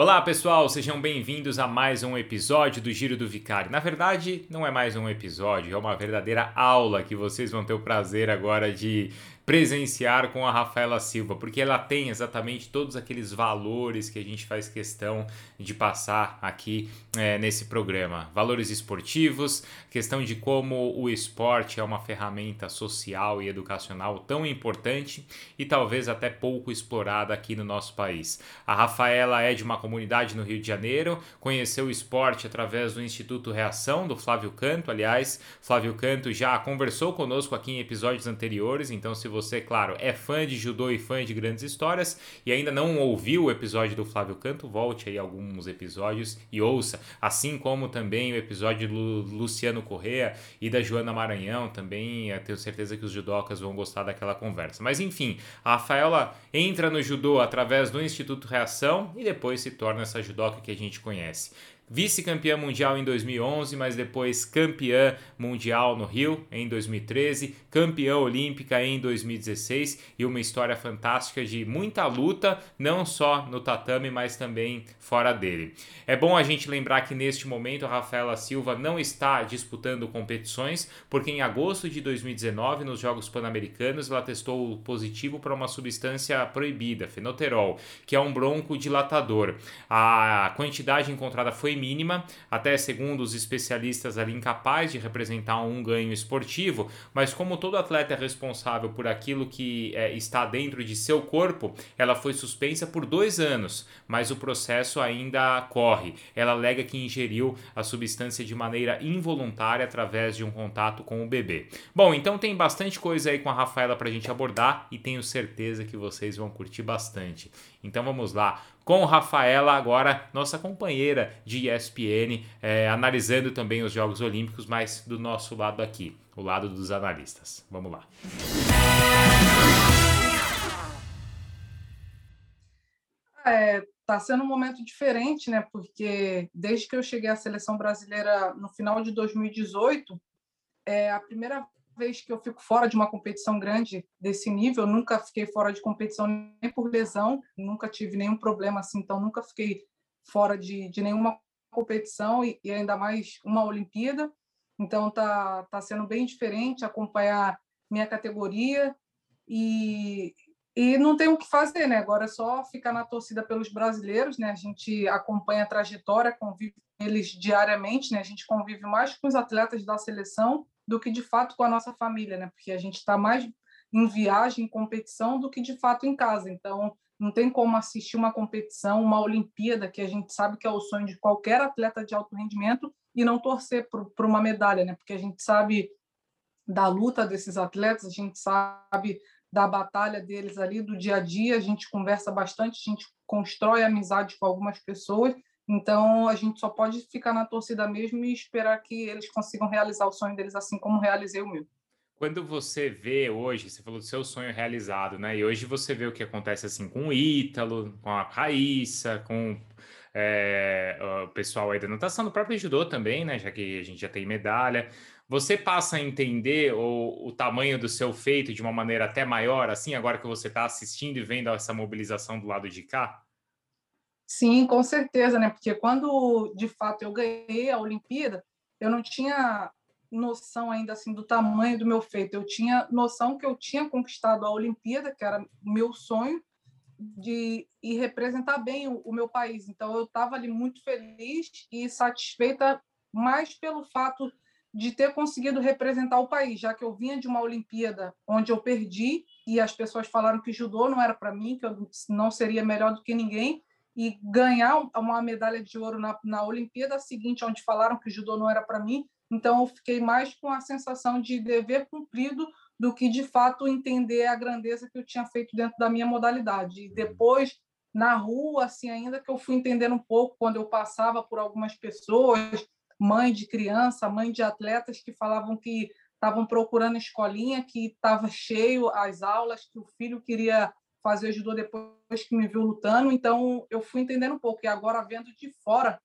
Olá pessoal, sejam bem-vindos a mais um episódio do Giro do Vicari. Na verdade, não é mais um episódio, é uma verdadeira aula que vocês vão ter o prazer agora de presenciar com a Rafaela Silva, porque ela tem exatamente todos aqueles valores que a gente faz questão de passar aqui nesse programa. Valores esportivos, questão de como o esporte é uma ferramenta social e educacional tão importante e talvez até pouco explorada aqui no nosso país. A Rafaela é de uma comunidade no Rio de Janeiro, conheceu o esporte através do Instituto Reação, do Flávio Canto. Aliás, Flávio Canto já conversou conosco aqui em episódios anteriores, então se você, claro, é fã de judô e fã de grandes histórias e ainda não ouviu o episódio do Flávio Canto, volte aí alguns episódios e ouça, assim como também o episódio do Luciano Corrêa e da Joana Maranhão também. Eu tenho certeza que os judocas vão gostar daquela conversa. Mas enfim, a Rafaela entra no judô através do Instituto Reação e depois se torna essa judoca que a gente conhece. Vice-campeã mundial em 2011, mas depois campeã mundial no Rio em 2013, campeã olímpica em 2016 e uma história fantástica de muita luta, não só no tatame, mas também fora dele. É bom a gente lembrar que neste momento a Rafaela Silva não está disputando competições, porque em agosto de 2019, nos Jogos Pan-Americanos, ela testou positivo para uma substância proibida, fenoterol, que é um broncodilatador. A quantidade encontrada foi mínima, até segundo os especialistas ali incapaz de representar um ganho esportivo, mas como todo atleta é responsável por aquilo que está dentro de seu corpo, ela foi suspensa por 2 anos, mas o processo ainda corre. Ela alega que ingeriu a substância de maneira involuntária através de um contato com o bebê. Bom, então tem bastante coisa aí com a Rafaela pra gente abordar e tenho certeza que vocês vão curtir bastante. Então vamos lá, com Rafaela agora, nossa companheira de ESPN, analisando também os Jogos Olímpicos, mas do nosso lado aqui, o lado dos analistas. Vamos lá. Tá sendo um momento diferente, né? Porque desde que eu cheguei à seleção brasileira no final de 2018, é a primeira vez que eu fico fora de uma competição grande desse nível. Eu nunca fiquei fora de competição nem por lesão, nunca tive nenhum problema assim, então nunca fiquei fora de nenhuma competição e ainda mais uma Olimpíada. Então tá sendo bem diferente acompanhar minha categoria e não tem o que fazer, né? Agora é só ficar na torcida pelos brasileiros, né? A gente acompanha a trajetória, convive com eles diariamente, né? A gente convive mais com os atletas da seleção do que de fato com a nossa família, né? Porque a gente está mais em viagem, em competição, do que de fato em casa. Então, não tem como assistir uma competição, uma Olimpíada, que a gente sabe que é o sonho de qualquer atleta de alto rendimento, e não torcer por uma medalha, né? Porque a gente sabe da luta desses atletas, a gente sabe da batalha deles ali, do dia a dia, a gente conversa bastante, a gente constrói amizade com algumas pessoas. Então, a gente só pode ficar na torcida mesmo e esperar que eles consigam realizar o sonho deles, assim como realizei o meu. Quando você vê hoje, você falou do seu sonho realizado, né? E hoje você vê o que acontece assim com o Ítalo, com a Raíssa, com o pessoal aí da natação, do próprio judô também, né? Já que a gente já tem medalha. Você passa a entender o tamanho do seu feito de uma maneira até maior, assim, agora que você está assistindo e vendo essa mobilização do lado de cá? Sim, com certeza, né? Porque quando, de fato, eu ganhei a Olimpíada, eu não tinha noção ainda assim do tamanho do meu feito. Eu tinha noção que eu tinha conquistado a Olimpíada, que era o meu sonho, de e representar bem o meu país. Então, eu estava ali muito feliz e satisfeita mais pelo fato de ter conseguido representar o país, já que eu vinha de uma Olimpíada onde eu perdi e as pessoas falaram que judô não era para mim, que eu não seria melhor do que ninguém. E ganhar uma medalha de ouro na Olimpíada seguinte, onde falaram que o judô não era para mim. Então, eu fiquei mais com a sensação de dever cumprido do que, de fato, entender a grandeza que eu tinha feito dentro da minha modalidade. E depois, na rua, assim, ainda que eu fui entendendo um pouco, quando eu passava por algumas pessoas, mãe de criança, mãe de atletas, que falavam que estavam procurando escolinha, que estava cheio as aulas, que o filho queria fazer judô depois que me viu lutando. Então, eu fui entendendo um pouco. E agora, vendo de fora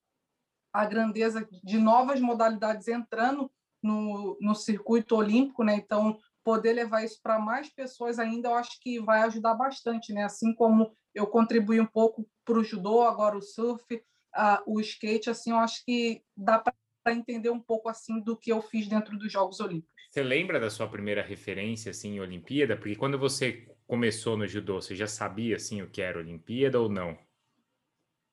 a grandeza de novas modalidades entrando no circuito olímpico, né? Então, poder levar isso para mais pessoas ainda, eu acho que vai ajudar bastante, né? Assim como eu contribuí um pouco para o judô, agora o surf, o skate, assim, eu acho que dá para entender um pouco assim do que eu fiz dentro dos Jogos Olímpicos. Você lembra da sua primeira referência assim, em Olimpíada? Porque quando você começou no judô, você já sabia assim, o que era Olimpíada ou não?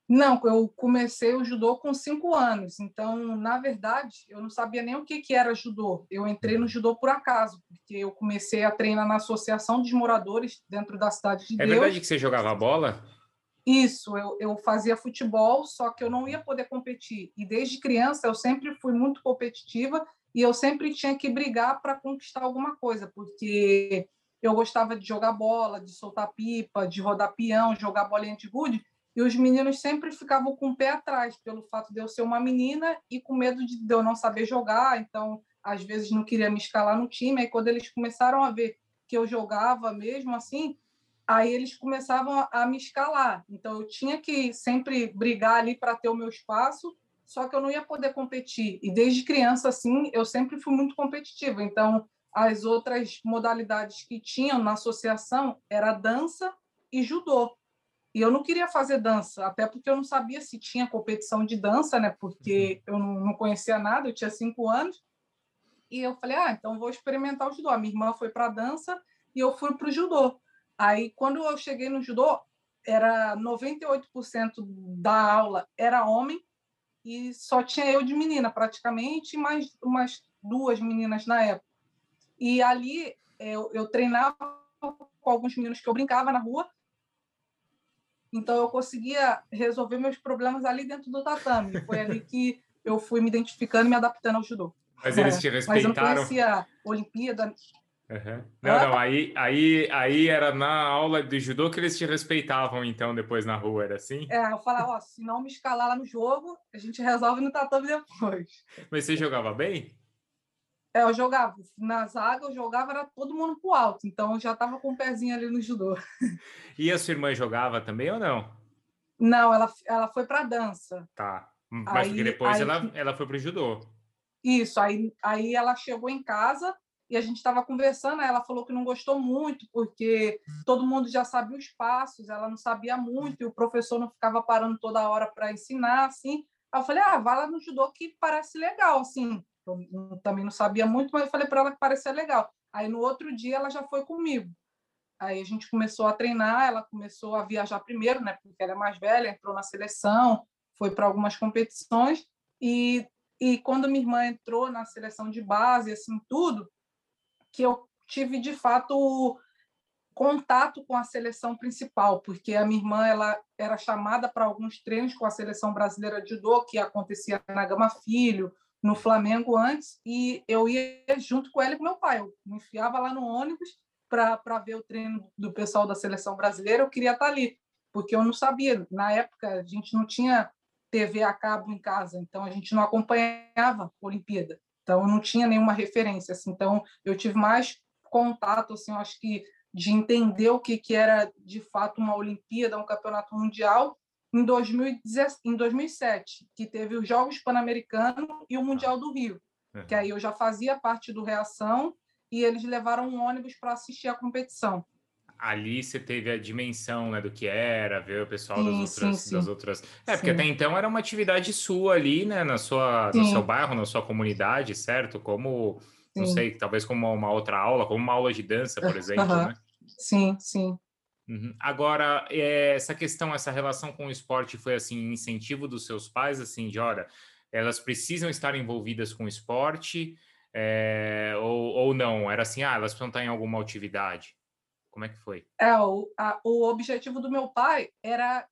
Não, eu comecei o judô com 5 anos, então, na verdade, eu não sabia nem o que era judô. Eu entrei no judô por acaso, porque eu comecei a treinar na Associação de Moradores dentro da Cidade de Deus. É verdade que você jogava bola? Isso, eu fazia futebol, só que eu não ia poder competir. E desde criança eu sempre fui muito competitiva e eu sempre tinha que brigar para conquistar alguma coisa, porque eu gostava de jogar bola, de soltar pipa, de rodar peão, jogar bolinha de gude. E os meninos sempre ficavam com o pé atrás, pelo fato de eu ser uma menina e com medo de eu não saber jogar. Então, às vezes, não queria me escalar no time. Aí, quando eles começaram a ver que eu jogava mesmo assim, aí eles começavam a me escalar. Então, eu tinha que sempre brigar ali para ter o meu espaço, só que eu não ia poder competir. E desde criança, assim, eu sempre fui muito competitiva. Então, as outras modalidades que tinham na associação era dança e judô. E eu não queria fazer dança, até porque eu não sabia se tinha competição de dança, né? Porque eu não conhecia nada, eu tinha 5 anos. E eu falei, então vou experimentar o judô. A minha irmã foi para a dança e eu fui para o judô. Aí, quando eu cheguei no judô, era 98% da aula era homem e só tinha eu de menina, praticamente, e mais umas 2 meninas na época. E ali eu treinava com alguns meninos que eu brincava na rua. Então, eu conseguia resolver meus problemas ali dentro do tatame. Foi ali que eu fui me identificando e me adaptando ao judô. Mas eles te respeitaram? Mas eu não conhecia Olimpíada. Uhum. Não. Aí era na aula de judô que eles te respeitavam, então, depois na rua, era assim? Eu falava, se não me escalar lá no jogo, a gente resolve no tatame depois. Mas você jogava bem? Eu jogava. Na zaga, eu jogava, era todo mundo pro alto. Então, eu já estava com o pezinho ali no judô. E a sua irmã jogava também ou não? Não, ela foi para dança. Tá. Mas aí, depois ela foi pro judô. Isso. Aí ela chegou em casa e a gente estava conversando. Ela falou que não gostou muito, porque todo mundo já sabia os passos. Ela não sabia muito e o professor não ficava parando toda hora para ensinar, assim. Aí eu falei, vai lá no judô que parece legal, assim. Eu também não sabia muito, mas eu falei para ela que parecia legal. Aí, no outro dia, ela já foi comigo. Aí, a gente começou a treinar, ela começou a viajar primeiro, né? Porque ela é mais velha, entrou na seleção, foi para algumas competições. E quando minha irmã entrou na seleção de base, assim, tudo, que eu tive, de fato, contato com a seleção principal, porque a minha irmã ela era chamada para alguns treinos com a seleção brasileira de judô, que acontecia na Gama Filho, no Flamengo antes, e eu ia junto com ela e com meu pai. Eu me enfiava lá no ônibus para ver o treino do pessoal da seleção brasileira. Eu queria estar ali, porque eu não sabia. Na época, a gente não tinha TV a cabo em casa, então a gente não acompanhava a Olimpíada. Então, eu não tinha nenhuma referência. Assim. Então, eu tive mais contato, assim, eu acho que, de entender o que era, de fato, uma Olimpíada, um campeonato mundial, em 2007, que teve os Jogos Pan-Americanos e o Mundial do Rio, que aí eu já fazia parte do Reação e eles levaram um ônibus para assistir a competição. Ali você teve a dimensão, né, do que era, ver o pessoal das outras... Porque até então era uma atividade sua ali, né, no seu bairro, na sua comunidade, certo? Como, não sei, talvez como uma outra aula, como uma aula de dança, por exemplo, né? Sim, sim. Uhum. Agora, essa questão, essa relação com o esporte foi, assim, incentivo dos seus pais, assim, de, olha, elas precisam estar envolvidas com o esporte, ou não? Era assim, elas precisam estar em alguma atividade. Como é que foi? O objetivo do meu pai era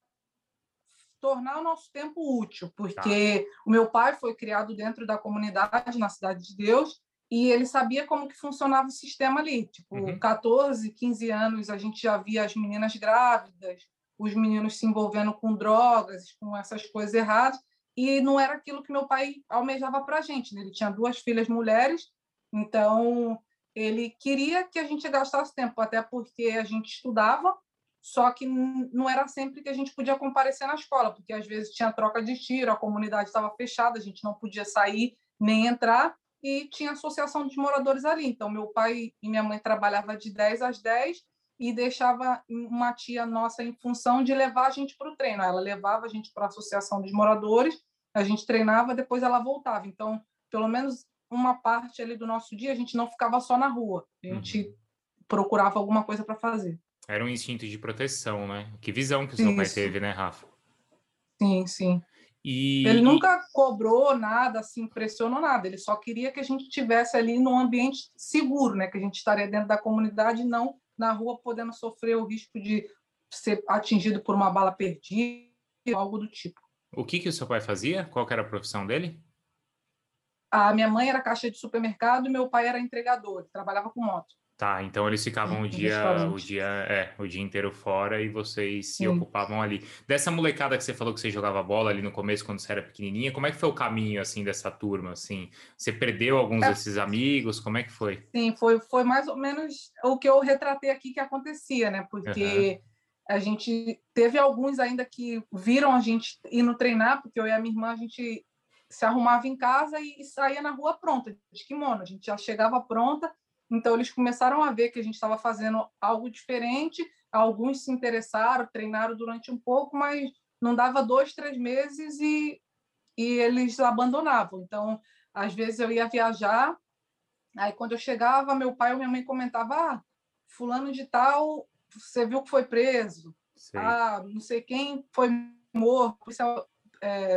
tornar o nosso tempo útil, porque o meu pai foi criado dentro da comunidade, na Cidade de Deus, e ele sabia como que funcionava o sistema ali. Tipo, 14, 15 anos, a gente já via as meninas grávidas, os meninos se envolvendo com drogas, com essas coisas erradas, e não era aquilo que meu pai almejava para a gente, né? Ele tinha 2 filhas mulheres, então ele queria que a gente gastasse tempo, até porque a gente estudava, só que não era sempre que a gente podia comparecer na escola, porque às vezes tinha troca de tiro, a comunidade estava fechada, a gente não podia sair nem entrar. e tinha associação de moradores ali. Então, meu pai e minha mãe trabalhavam de 10 às 10 e deixava uma tia nossa em função de levar a gente para o treino. Ela levava a gente para a associação dos moradores, a gente treinava, depois ela voltava. Então, pelo menos uma parte ali do nosso dia, a gente não ficava só na rua. A gente procurava alguma coisa para fazer. Era um instinto de proteção, né? Que visão que o seu pai teve, né, Rafa? Sim, sim. E... ele nunca cobrou nada, se impressionou nada. Ele só queria que a gente estivesse ali num ambiente seguro, né? Que a gente estaria dentro da comunidade e não na rua podendo sofrer o risco de ser atingido por uma bala perdida, algo do tipo. O que que o seu pai fazia? Qual que era a profissão dele? A minha mãe era caixa de supermercado e meu pai era entregador, ele trabalhava com moto. Tá, então eles ficavam o dia inteiro fora e vocês se ocupavam ali. Dessa molecada que você falou que você jogava bola ali no começo, quando você era pequenininha, como é que foi o caminho, assim, dessa turma, assim? Você perdeu alguns desses amigos? Como é que foi? Sim, foi mais ou menos o que eu retratei aqui que acontecia, né? Porque a gente teve alguns ainda que viram a gente indo treinar, porque eu e a minha irmã, a gente se arrumava em casa e saía na rua pronta, de kimono. A gente já chegava pronta. Então, eles começaram a ver que a gente estava fazendo algo diferente. Alguns se interessaram, treinaram durante um pouco, mas não dava 2, 3 meses e eles abandonavam. Então, às vezes eu ia viajar, aí quando eu chegava, meu pai ou minha mãe comentavam, fulano de tal, você viu que foi preso? Sim. Não sei quem foi morto,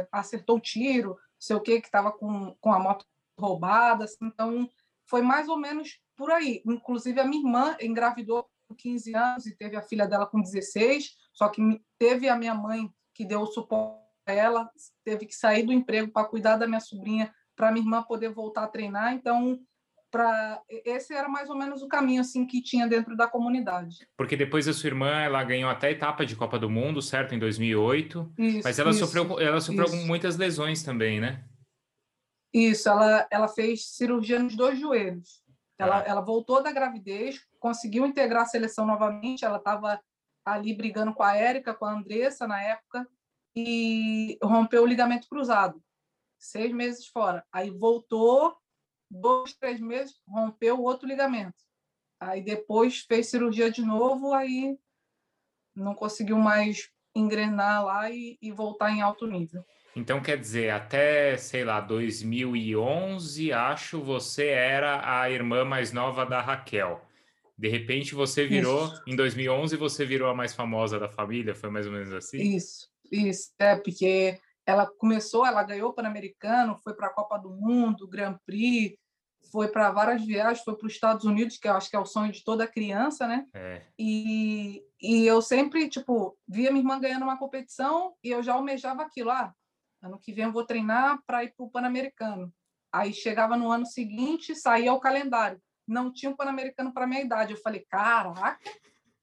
acertou o tiro, não sei o quê, que estava com a moto roubada. Assim, então, foi mais ou menos por aí. Inclusive, a minha irmã engravidou com 15 anos e teve a filha dela com 16, só que teve a minha mãe que deu o suporte a ela, teve que sair do emprego para cuidar da minha sobrinha, para a minha irmã poder voltar a treinar. Então, esse era mais ou menos o caminho assim, que tinha dentro da comunidade. Porque depois a sua irmã, ela ganhou até a etapa de Copa do Mundo, certo? Em 2008. Isso, mas ela sofreu muitas lesões também, né? Isso, ela fez cirurgia nos 2 joelhos. Ela voltou da gravidez, conseguiu integrar a seleção novamente, ela estava ali brigando com a Érica, com a Andressa na época, e rompeu o ligamento cruzado. 6 meses fora. Aí voltou, 2, 3 meses, rompeu o outro ligamento. Aí depois fez cirurgia de novo, aí não conseguiu mais engrenar lá e voltar em alto nível. Então, quer dizer, até, sei lá, 2011, acho, você era a irmã mais nova da Raquel. De repente, você virou, em 2011, você virou a mais famosa da família, foi mais ou menos assim? Isso. É, porque ela ganhou o Pan-Americano, foi para a Copa do Mundo, Grand Prix, foi para várias viagens, foi para os Estados Unidos, que eu acho que é o sonho de toda criança, né? É. E eu sempre, via minha irmã ganhando uma competição e eu já almejava aquilo lá. Ano que vem eu vou treinar para ir para o Pan-Americano. Aí chegava no ano seguinte, saía o calendário. Não tinha um Pan-Americano para a minha idade. Eu falei, caraca,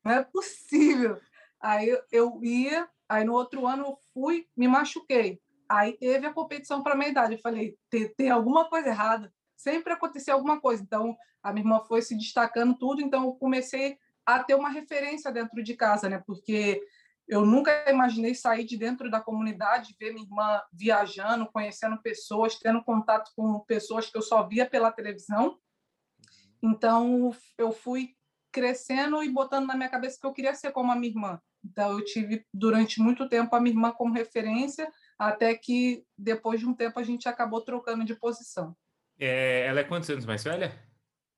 não é possível. Aí eu ia, aí no outro ano eu fui, me machuquei. Aí teve a competição para a minha idade. Eu falei, tem alguma coisa errada. Sempre acontecia alguma coisa. Então, a minha irmã foi se destacando tudo. Então, eu comecei a ter uma referência dentro de casa, né? Porque... eu nunca imaginei sair de dentro da comunidade, ver minha irmã viajando, conhecendo pessoas, tendo contato com pessoas que eu só via pela televisão. Então, eu fui crescendo e botando na minha cabeça que eu queria ser como a minha irmã. Então, eu tive durante muito tempo a minha irmã como referência, até que depois de um tempo a gente acabou trocando de posição. Ela é quantos anos mais velha?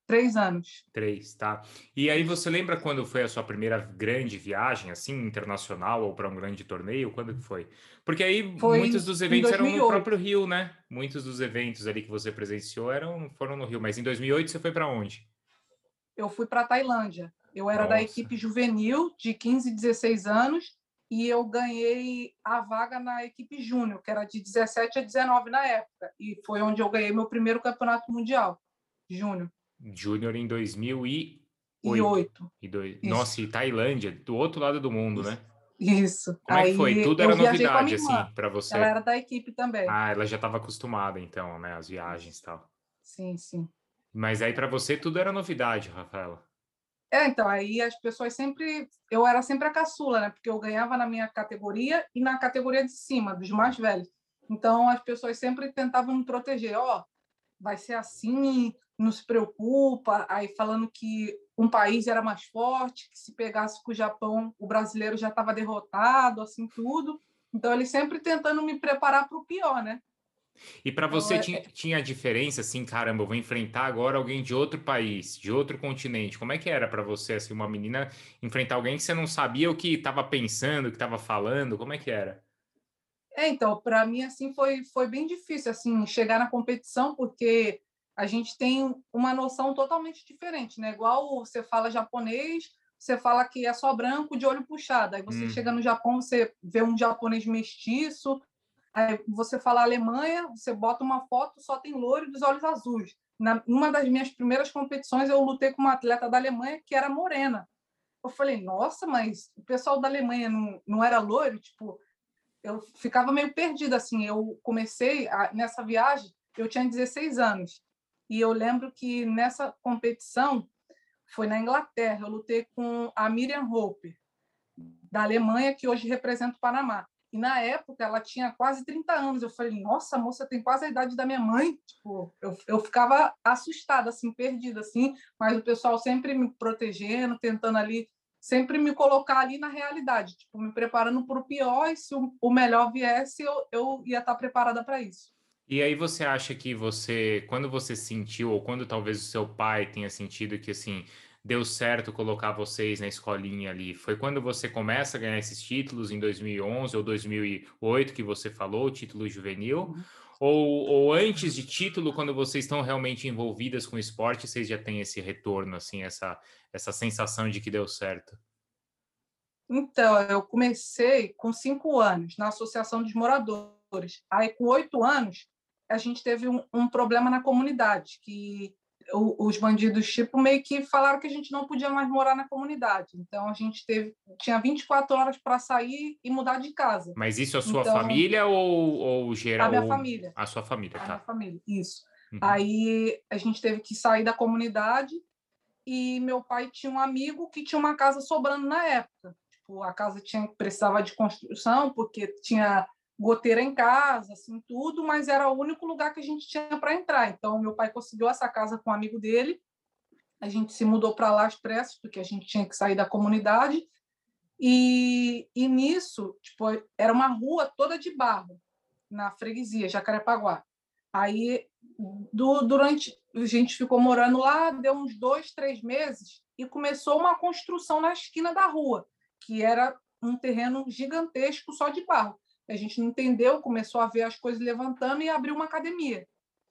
3 anos. 3, tá. E aí você lembra quando foi a sua primeira grande viagem, assim, internacional ou para um grande torneio? Quando que foi? Porque aí muitos dos eventos eram no próprio Rio, né? Muitos dos eventos ali que você presenciou foram no Rio. Mas em 2008 você foi para onde? Eu fui para a Tailândia. Eu era da equipe juvenil de 15, 16 anos e eu ganhei a vaga na equipe júnior, que era de 17 a 19 na época. E foi onde eu ganhei meu primeiro campeonato mundial, júnior. Júnior em 2008. Nossa, e Tailândia, do outro lado do mundo, né? Isso. Como é que foi? Tudo era novidade, assim, para você. Ela era da equipe também. Ela já estava acostumada, então, né? As viagens e tal. Sim, sim. Mas aí, para você, tudo era novidade, Rafaela. Então, aí as pessoas sempre... eu era sempre a caçula, né? Porque eu ganhava na minha categoria e na categoria de cima, dos mais velhos. Então, as pessoas sempre tentavam me proteger. vai ser assim, não se preocupa, aí falando que um país era mais forte, que se pegasse com o Japão, o brasileiro já estava derrotado, assim, tudo. Então, ele sempre tentando me preparar para o pior, né? E para você, então, tinha diferença, assim, caramba, eu vou enfrentar agora alguém de outro país, de outro continente. Como é que era para você, assim, uma menina enfrentar alguém que você não sabia o que estava pensando, o que estava falando? Como é que era? Então, para mim, assim, foi bem difícil, assim, chegar na competição, porque a gente tem uma noção totalmente diferente, né? Igual você fala japonês, você fala que é só branco de olho puxado. Aí você chega no Japão, você vê um japonês mestiço. Aí você fala Alemanha, você bota uma foto, só tem loiro dos olhos azuis. Numa das minhas primeiras competições, eu lutei com uma atleta da Alemanha que era morena. Eu falei, nossa, mas o pessoal da Alemanha não era loiro? Tipo, eu ficava meio perdida, assim. Eu comecei nessa viagem, eu tinha 16 anos. E eu lembro que nessa competição, foi na Inglaterra, eu lutei com a Miriam Hope, da Alemanha, que hoje representa o Panamá. E na época, ela tinha quase 30 anos. Eu falei, nossa, moça, tem quase a idade da minha mãe. Tipo, eu ficava assustada, assim, perdida, assim. Mas o pessoal sempre me protegendo, tentando ali, sempre me colocar ali na realidade. Tipo, me preparando para o pior e se o melhor viesse, eu ia estar preparada para isso. E aí você acha que você, quando você sentiu, ou quando talvez o seu pai tenha sentido que, assim, deu certo colocar vocês na escolinha ali, foi quando você começa a ganhar esses títulos, em 2011 ou 2008, que você falou, título juvenil, ou antes de título, quando vocês estão realmente envolvidas com o esporte, vocês já têm esse retorno, assim, essa sensação de que deu certo? Então, eu comecei com 5 anos, na Associação de Moradores. Aí, com 8 anos, a gente teve um problema na comunidade, que os bandidos tipo meio que falaram que a gente não podia mais morar na comunidade. Então, a gente tinha 24 horas para sair e mudar de casa. Mas isso a sua família ou geral? A minha família. A sua família, tá. A minha família, isso. Uhum. Aí, a gente teve que sair da comunidade e meu pai tinha um amigo que tinha uma casa sobrando na época. Tipo, a casa precisava de construção porque tinha goteira em casa, assim, tudo, mas era o único lugar que a gente tinha para entrar. Então, meu pai conseguiu essa casa com um amigo dele, a gente se mudou para lá às pressas, porque a gente tinha que sair da comunidade, e nisso, tipo, era uma rua toda de barro, na freguesia, Jacarepaguá. Aí, a gente ficou morando lá, deu uns 2, 3 meses, e começou uma construção na esquina da rua, que era um terreno gigantesco só de barro. A gente não entendeu, começou a ver as coisas levantando e abriu uma academia,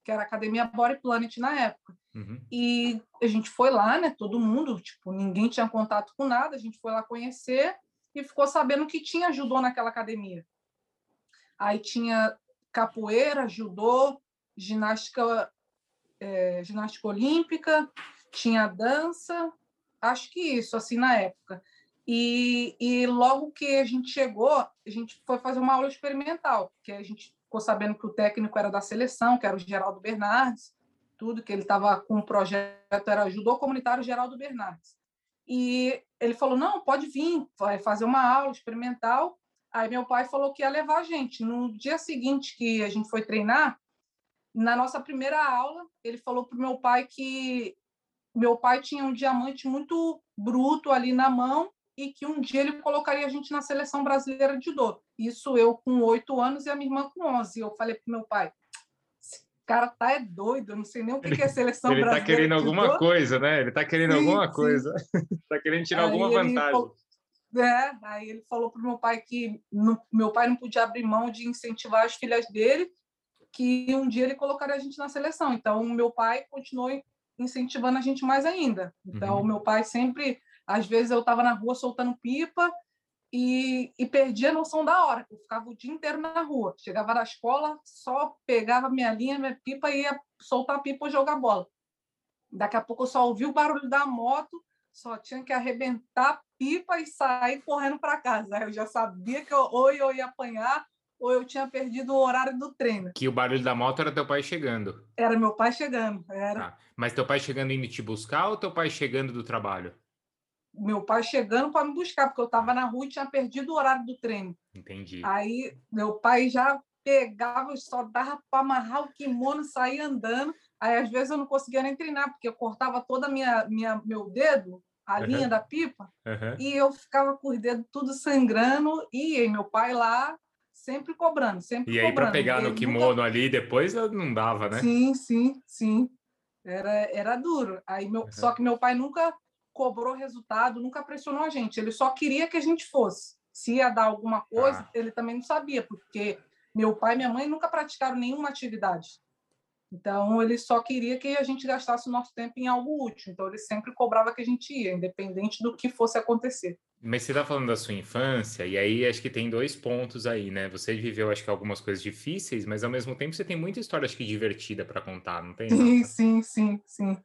que era a Academia Body Planet na época. Uhum. E a gente foi lá, né, todo mundo, tipo, ninguém tinha contato com nada, a gente foi lá conhecer e ficou sabendo que tinha judô naquela academia. Aí tinha capoeira, judô, ginástica olímpica, tinha dança, acho que isso, assim, na época. E logo que a gente chegou, a gente foi fazer uma aula experimental, porque a gente ficou sabendo que o técnico era da seleção, que era o Geraldo Bernardes, tudo, que ele estava com um projeto, era judô comunitário Geraldo Bernardes. E ele falou, não, pode vir, vai fazer uma aula experimental. Aí meu pai falou que ia levar a gente. No dia seguinte que a gente foi treinar, na nossa primeira aula, ele falou para o meu pai que meu pai tinha um diamante muito bruto ali na mão, e que um dia ele colocaria a gente na seleção brasileira de judô. Isso eu com 8 anos e a minha irmã com 11. Eu falei para o meu pai, esse cara tá é doido, eu não sei nem o que é seleção brasileira. Ele tá querendo alguma coisa, né? Ele tá querendo alguma coisa. Tá querendo tirar alguma vantagem. Aí ele falou para o meu pai que meu pai não podia abrir mão de incentivar as filhas dele, que um dia ele colocaria a gente na seleção. Então, meu pai continuou incentivando a gente mais ainda. Então, meu pai sempre... Às vezes eu estava na rua soltando pipa e perdia a noção da hora. Eu ficava o dia inteiro na rua. Chegava da escola, só pegava minha linha, minha pipa e ia soltar a pipa ou jogar bola. Daqui a pouco eu só ouvi o barulho da moto, só tinha que arrebentar a pipa e sair correndo para casa. Eu já sabia que ou eu ia apanhar ou eu tinha perdido o horário do treino. Que o barulho da moto era teu pai chegando. Era meu pai chegando, era. Ah, mas teu pai chegando indo te buscar ou teu pai chegando do trabalho? Meu pai chegando para me buscar, porque eu estava na rua e tinha perdido o horário do treino. Entendi. Aí, meu pai já pegava o sol, dava para amarrar o kimono, saía andando. Aí, às vezes, eu não conseguia nem treinar, porque eu cortava toda a meu dedo, a linha da pipa, e eu ficava com os dedos tudo sangrando, e meu pai lá sempre cobrando, sempre cobrando. E aí, para pegar no kimono ali, depois não dava, né? Sim, sim, sim. Era duro. Aí só que meu pai nunca cobrou resultado, nunca pressionou a gente. Ele só queria que a gente fosse. Se ia dar alguma coisa, ele também não sabia, porque meu pai e minha mãe nunca praticaram nenhuma atividade. Então, ele só queria que a gente gastasse o nosso tempo em algo útil. Então, ele sempre cobrava que a gente ia, independente do que fosse acontecer. Mas você está falando da sua infância, e aí acho que tem dois pontos aí, né? Você viveu, acho que, algumas coisas difíceis, mas, ao mesmo tempo, você tem muita história, acho que, divertida para contar, não tem? Sim, sim, sim, sim.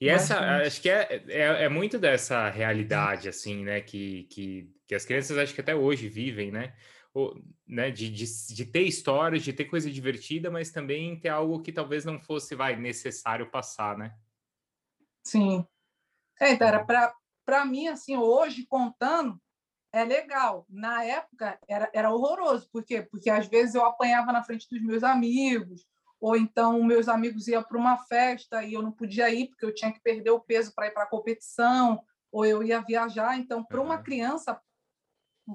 E acho que é muito dessa realidade, assim, né? Que as crianças, acho que até hoje, vivem, né? Né, de ter histórias, de ter coisa divertida, mas também ter algo que talvez não fosse necessário passar, né? Sim. Então, para mim, assim, hoje, contando, é legal. Na época, era horroroso. Por quê? Porque, às vezes, eu apanhava na frente dos meus amigos, ou então meus amigos iam para uma festa e eu não podia ir, porque eu tinha que perder o peso para ir para a competição, ou eu ia viajar. Então, para uma criança...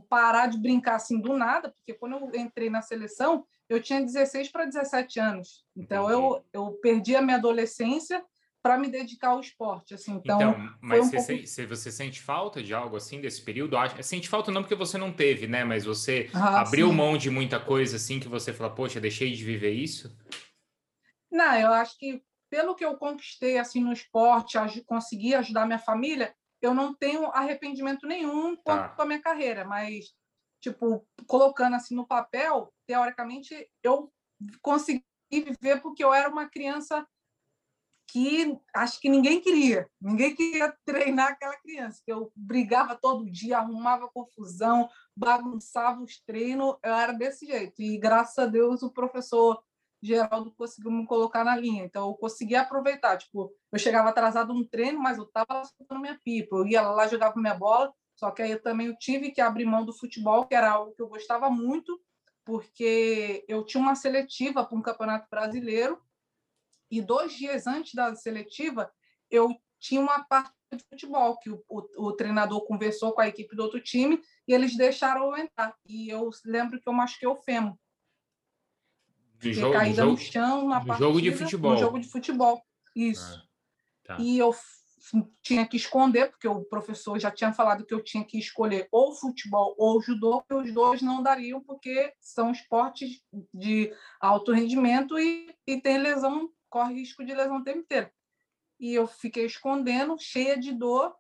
parar de brincar assim do nada, porque quando eu entrei na seleção, eu tinha 16 para 17 anos. Então, eu perdi a minha adolescência para me dedicar ao esporte. Assim, então mas você sente falta de algo assim desse período? Sente falta não porque você não teve, né? Mas você abriu mão de muita coisa assim que você fala, poxa, deixei de viver isso? Não, eu acho que pelo que eu conquistei assim, no esporte, consegui ajudar minha família, eu não tenho arrependimento nenhum quanto à minha carreira, mas, tipo, colocando assim no papel, teoricamente, eu consegui viver porque eu era uma criança que acho que ninguém queria treinar aquela criança, que eu brigava todo dia, arrumava confusão, bagunçava os treinos, eu era desse jeito, e graças a Deus o professor Geraldo conseguiu me colocar na linha, então eu conseguia aproveitar, tipo, eu chegava atrasado no treino, mas eu estava soltando minha pipa, eu ia lá, jogava minha bola, só que aí eu também tive que abrir mão do futebol, que era algo que eu gostava muito, porque eu tinha uma seletiva para um campeonato brasileiro, e 2 dias antes da seletiva, eu tinha uma partida de futebol, que o treinador conversou com a equipe do outro time, e eles deixaram eu entrar, e eu lembro que eu machuquei o fêmur, caída no chão, na partida, jogo de futebol, isso. E eu tinha que esconder, porque o professor já tinha falado que eu tinha que escolher ou futebol ou judô, que os dois não dariam, porque são esportes de alto rendimento e tem lesão, corre risco de lesão o tempo inteiro. E eu fiquei escondendo, cheia de dor,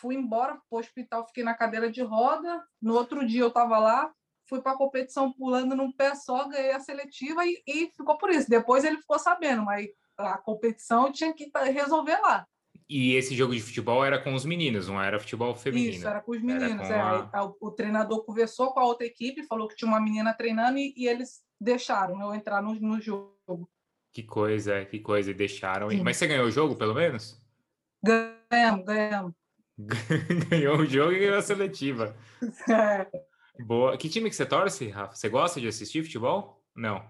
fui embora para o hospital, fiquei na cadeira de roda, no outro dia eu estava lá, fui para a competição pulando num pé só, ganhei a seletiva e ficou por isso. Depois ele ficou sabendo, mas a competição eu tinha que resolver lá. E esse jogo de futebol era com os meninos, não era futebol feminino? Isso, era com os meninos. O treinador conversou com a outra equipe, falou que tinha uma menina treinando e eles deixaram eu entrar no jogo. Que coisa, e deixaram. Sim. Mas você ganhou o jogo, pelo menos? Ganhamos. Ganhou o jogo e ganhou a seletiva. É. Boa. Que time que você torce, Rafa? Você gosta de assistir futebol? Não.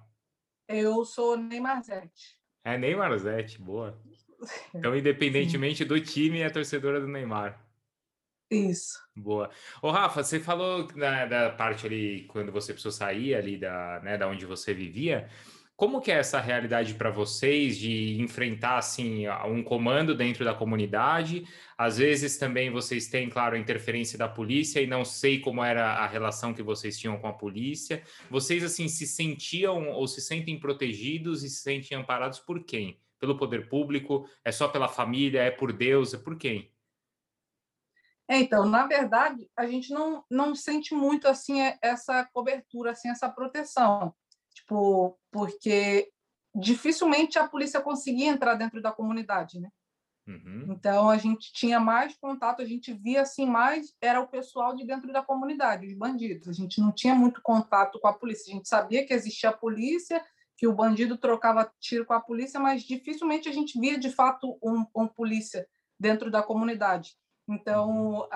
Eu sou Neymar Zete. É Neymar Zete, boa. Então, independentemente do time, é torcedora do Neymar. Isso. Boa. Ô, Rafa, você falou da parte ali, quando você precisou sair ali da onde você vivia. Como que é essa realidade para vocês de enfrentar, assim, um comando dentro da comunidade? Às vezes também vocês têm, claro, a interferência da polícia e não sei como era a relação que vocês tinham com a polícia. Vocês, assim, se sentiam ou se sentem protegidos e se sentem amparados por quem? Pelo poder público? É só pela família? É por Deus? É por quem? Então, na verdade, a gente não sente muito, assim, essa cobertura, assim, essa proteção. Tipo, porque dificilmente a polícia conseguia entrar dentro da comunidade, né? Uhum. Então, a gente tinha mais contato, a gente via, assim, mais era o pessoal de dentro da comunidade, os bandidos. A gente não tinha muito contato com a polícia. A gente sabia que existia a polícia, que o bandido trocava tiro com a polícia, mas dificilmente a gente via, de fato, um polícia dentro da comunidade. Então,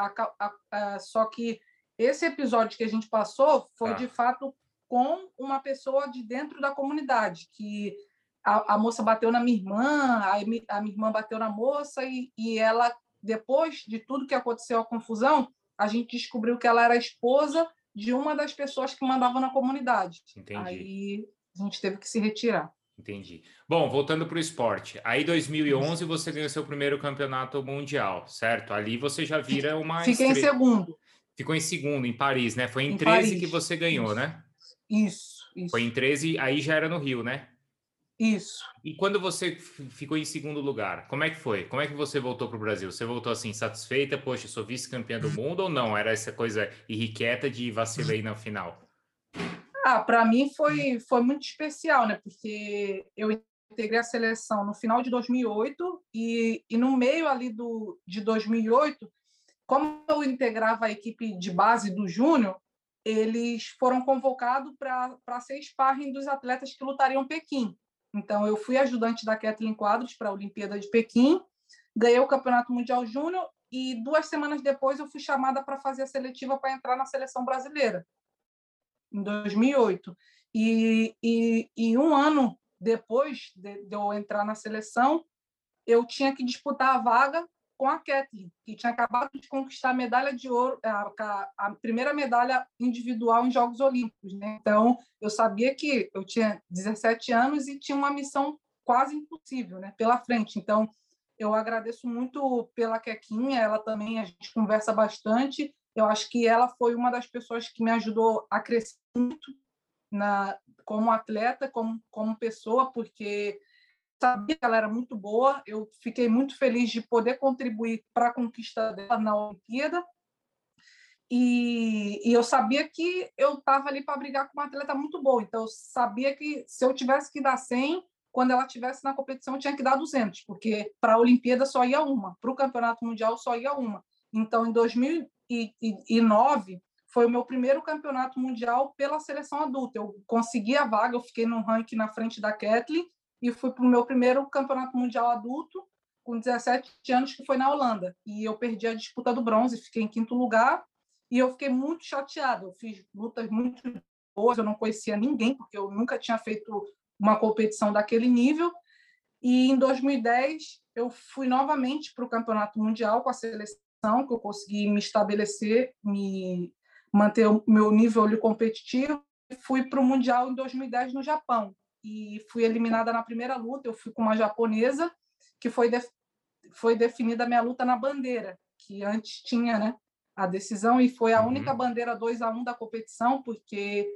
só que esse episódio que a gente passou foi, de fato... com uma pessoa de dentro da comunidade, que a moça bateu na minha irmã, a minha irmã bateu na moça, e ela, depois de tudo que aconteceu, a confusão, a gente descobriu que ela era a esposa de uma das pessoas que mandava na comunidade. Entendi. Aí a gente teve que se retirar. Entendi. Bom, voltando para o esporte. Aí, em 2011, você ganhou seu primeiro campeonato mundial, certo? Ali você já vira uma... Fiquei em segundo. Ficou em segundo, em Paris, né? Foi em 13 que você ganhou, isso, né? Isso. Foi em 13, aí já era no Rio, né? Isso. E quando você ficou em segundo lugar, como é que foi? Como é que você voltou para o Brasil? Você voltou assim, satisfeita? Poxa, sou vice-campeã do mundo, ou não? Era essa coisa irrequieta de vacilei na final? Ah, para mim foi muito especial, né? Porque eu integrei a seleção no final de 2008 e no meio ali de 2008, como eu integrava a equipe de base do Júnior, eles foram convocados para ser sparring dos atletas que lutariam Pequim. Então, eu fui ajudante da Ketlin Quadros para a Olimpíada de Pequim, ganhei o Campeonato Mundial Júnior e 2 semanas depois eu fui chamada para fazer a seletiva para entrar na seleção brasileira, em 2008. E 1 ano depois de eu entrar na seleção, eu tinha que disputar a vaga com a Ketlin, que tinha acabado de conquistar a medalha de ouro, a primeira medalha individual em Jogos Olímpicos, né? Então, eu sabia que eu tinha 17 anos e tinha uma missão quase impossível, né, pela frente. Então, eu agradeço muito pela Kequinha, ela também, a gente conversa bastante. Eu acho que ela foi uma das pessoas que me ajudou a crescer muito como atleta, como pessoa, porque... sabia que ela era muito boa, eu fiquei muito feliz de poder contribuir para a conquista dela na Olimpíada, e eu sabia que eu estava ali para brigar com uma atleta muito boa, então eu sabia que se eu tivesse que dar 100, quando ela estivesse na competição eu tinha que dar 200, porque para a Olimpíada só ia uma, para o Campeonato Mundial só ia uma. Então, em 2009, foi o meu primeiro campeonato mundial pela seleção adulta, eu consegui a vaga, eu fiquei no ranking na frente da Ketlin, e fui para o meu primeiro campeonato mundial adulto, com 17 anos, que foi na Holanda. E eu perdi a disputa do bronze, fiquei em 5º lugar, e eu fiquei muito chateada. Eu fiz lutas muito boas, eu não conhecia ninguém, porque eu nunca tinha feito uma competição daquele nível. E em 2010, eu fui novamente para o campeonato mundial com a seleção, que eu consegui me estabelecer, me manter o meu nível ali competitivo. E fui para o mundial em 2010 no Japão. E fui eliminada na primeira luta, eu fui com uma japonesa, que foi definida a minha luta na bandeira, que antes tinha, né, a decisão, e foi a única bandeira 2-1 da competição, porque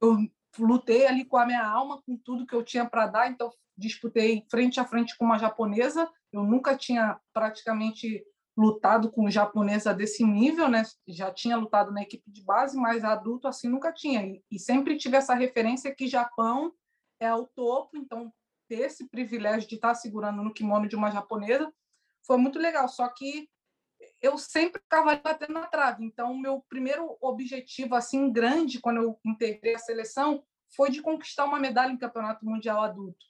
eu lutei ali com a minha alma, com tudo que eu tinha para dar, então disputei frente a frente com uma japonesa, eu nunca tinha praticamente lutado com japonesa desse nível, né? Já tinha lutado na equipe de base, mas adulto assim nunca tinha, e sempre tive essa referência que Japão é o topo, então ter esse privilégio de estar segurando no kimono de uma japonesa foi muito legal, só que eu sempre ficava batendo na trave, então o meu primeiro objetivo assim grande quando eu integrei a seleção foi de conquistar uma medalha em campeonato mundial adulto.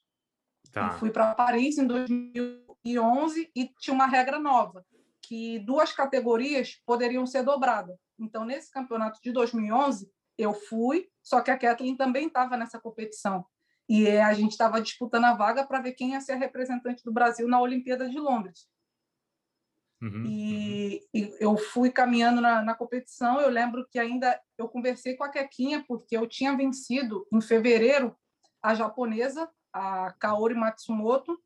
Tá. Eu fui para Paris em 2011 e tinha uma regra nova, que 2 categorias poderiam ser dobradas, então nesse campeonato de 2011 eu fui, só que a Ketlin também estava nessa competição. E a gente estava disputando a vaga para ver quem ia ser a representante do Brasil na Olimpíada de Londres. E eu fui caminhando na competição, eu lembro que ainda eu conversei com a Kequinha, porque eu tinha vencido, em fevereiro, a japonesa, a Kaori Matsumoto,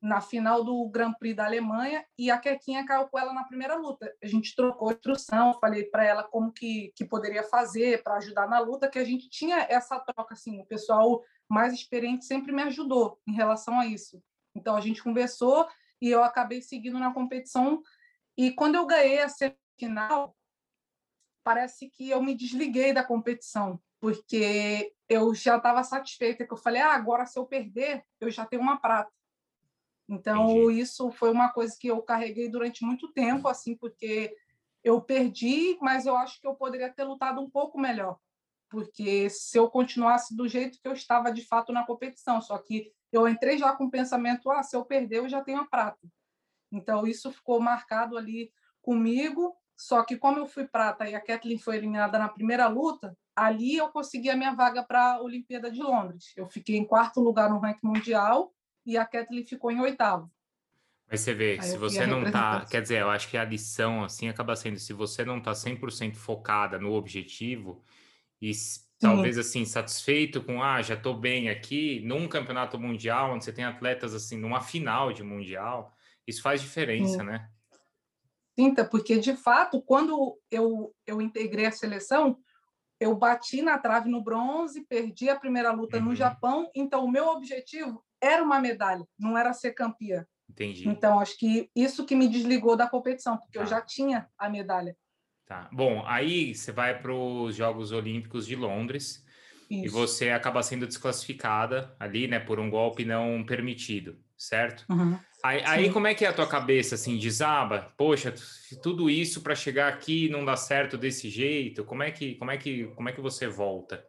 na final do Grand Prix da Alemanha, e a Kequinha caiu com ela na primeira luta. A gente trocou instrução, falei para ela como que poderia fazer para ajudar na luta, que a gente tinha essa troca, assim, o pessoal mais experiente sempre me ajudou em relação a isso. Então, a gente conversou e eu acabei seguindo na competição, e quando eu ganhei a semifinal, parece que eu me desliguei da competição, porque eu já estava satisfeita, que eu falei, agora se eu perder, eu já tenho uma prata. Então, entendi. Isso foi uma coisa que eu carreguei durante muito tempo, assim, porque eu perdi, mas eu acho que eu poderia ter lutado um pouco melhor, porque se eu continuasse do jeito que eu estava, de fato, na competição, só que eu entrei já com o pensamento, se eu perder, eu já tenho a prata. Então, isso ficou marcado ali comigo, só que como eu fui prata e a Ketlin foi eliminada na primeira luta, ali eu consegui a minha vaga para a Olimpíada de Londres. Eu fiquei em quarto lugar no ranking mundial e a Ketlin ficou em oitavo. Mas você vê, aí se você não tá... Quer dizer, eu acho que a lição, assim, acaba sendo, se você não tá 100% focada no objetivo e talvez, assim, satisfeito com, já tô bem aqui, num campeonato mundial, onde você tem atletas, assim, numa final de mundial, isso faz diferença, né? Sinta, porque, de fato, quando eu integrei a seleção, eu bati na trave no bronze, perdi a primeira luta no Japão, então o meu objetivo era uma medalha, não era ser campeã. Entendi. Então, acho que isso que me desligou da competição, porque eu já tinha a medalha. Tá. Bom, aí você vai para os Jogos Olímpicos de Londres e você acaba sendo desclassificada ali, né, por um golpe não permitido, certo? Aí como é que é a tua cabeça, assim, desaba? Poxa, tudo isso para chegar aqui não dá certo desse jeito? Como é que você volta?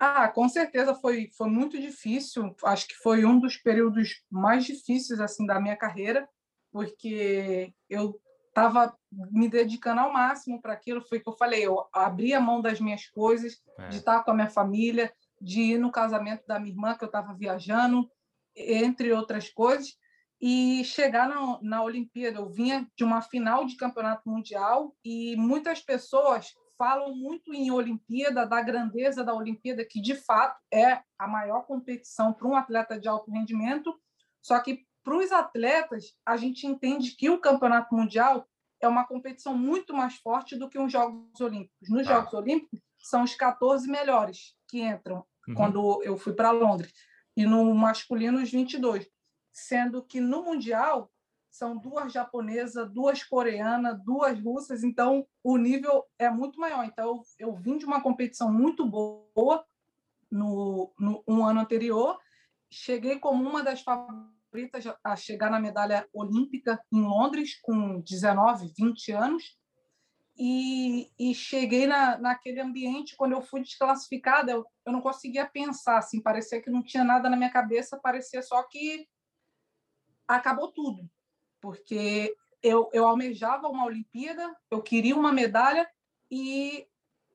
Ah, com certeza foi muito difícil. Acho que foi um dos períodos mais difíceis, assim, da minha carreira, porque eu estava me dedicando ao máximo para aquilo. Foi o que eu falei, eu abri a mão das minhas coisas, de estar com a minha família, de ir no casamento da minha irmã, que eu estava viajando, entre outras coisas, e chegar na Olimpíada. Eu vinha de uma final de campeonato mundial e muitas pessoas falam muito em Olimpíada, da grandeza da Olimpíada, que de fato é a maior competição para um atleta de alto rendimento, só que para os atletas a gente entende que o Campeonato Mundial é uma competição muito mais forte do que os Jogos Olímpicos. Nos Jogos Olímpicos são os 14 melhores que entram, quando eu fui para Londres, e no masculino os 22, sendo que no Mundial são 2 japonesas, 2 coreanas, 2 russas, então o nível é muito maior. Então, eu vim de uma competição muito boa no ano anterior, cheguei como uma das favoritas a chegar na medalha olímpica em Londres, com 19, 20 anos, e cheguei naquele ambiente. Quando eu fui desclassificada, eu não conseguia pensar, assim, parecia que não tinha nada na minha cabeça, parecia só que acabou tudo. Porque eu almejava uma Olimpíada, eu queria uma medalha e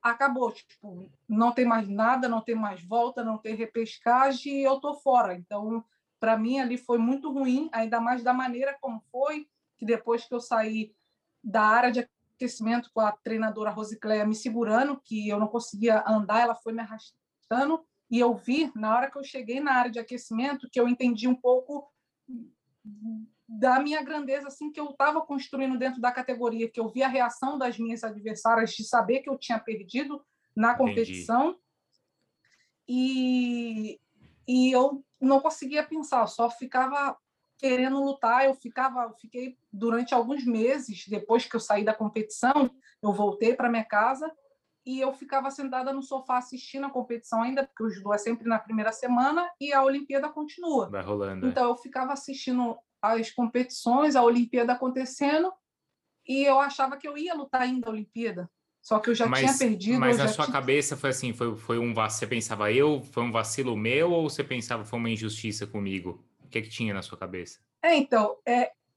acabou. Tipo, não tem mais nada, não tem mais volta, não tem repescagem e eu tô fora. Então, para mim, ali foi muito ruim, ainda mais da maneira como foi, que depois que eu saí da área de aquecimento com a treinadora Rosicléia me segurando, que eu não conseguia andar, ela foi me arrastando, e eu vi, na hora que eu cheguei na área de aquecimento, que eu entendi um pouco da minha grandeza, assim, que eu estava construindo dentro da categoria, que eu vi a reação das minhas adversárias de saber que eu tinha perdido na competição. E eu não conseguia pensar, eu só ficava querendo lutar. Eu fiquei durante alguns meses, depois que eu saí da competição, eu voltei para minha casa e eu ficava sentada no sofá assistindo a competição ainda, porque o judô é sempre na primeira semana e a Olimpíada continua. Vai rolando, então eu ficava assistindo as competições, a Olimpíada acontecendo, e eu achava que eu ia lutar ainda a Olimpíada, só que eu já tinha perdido. Mas na sua cabeça foi assim, você pensava, foi um vacilo meu, ou você pensava, foi uma injustiça comigo? O que é que tinha na sua cabeça? Então,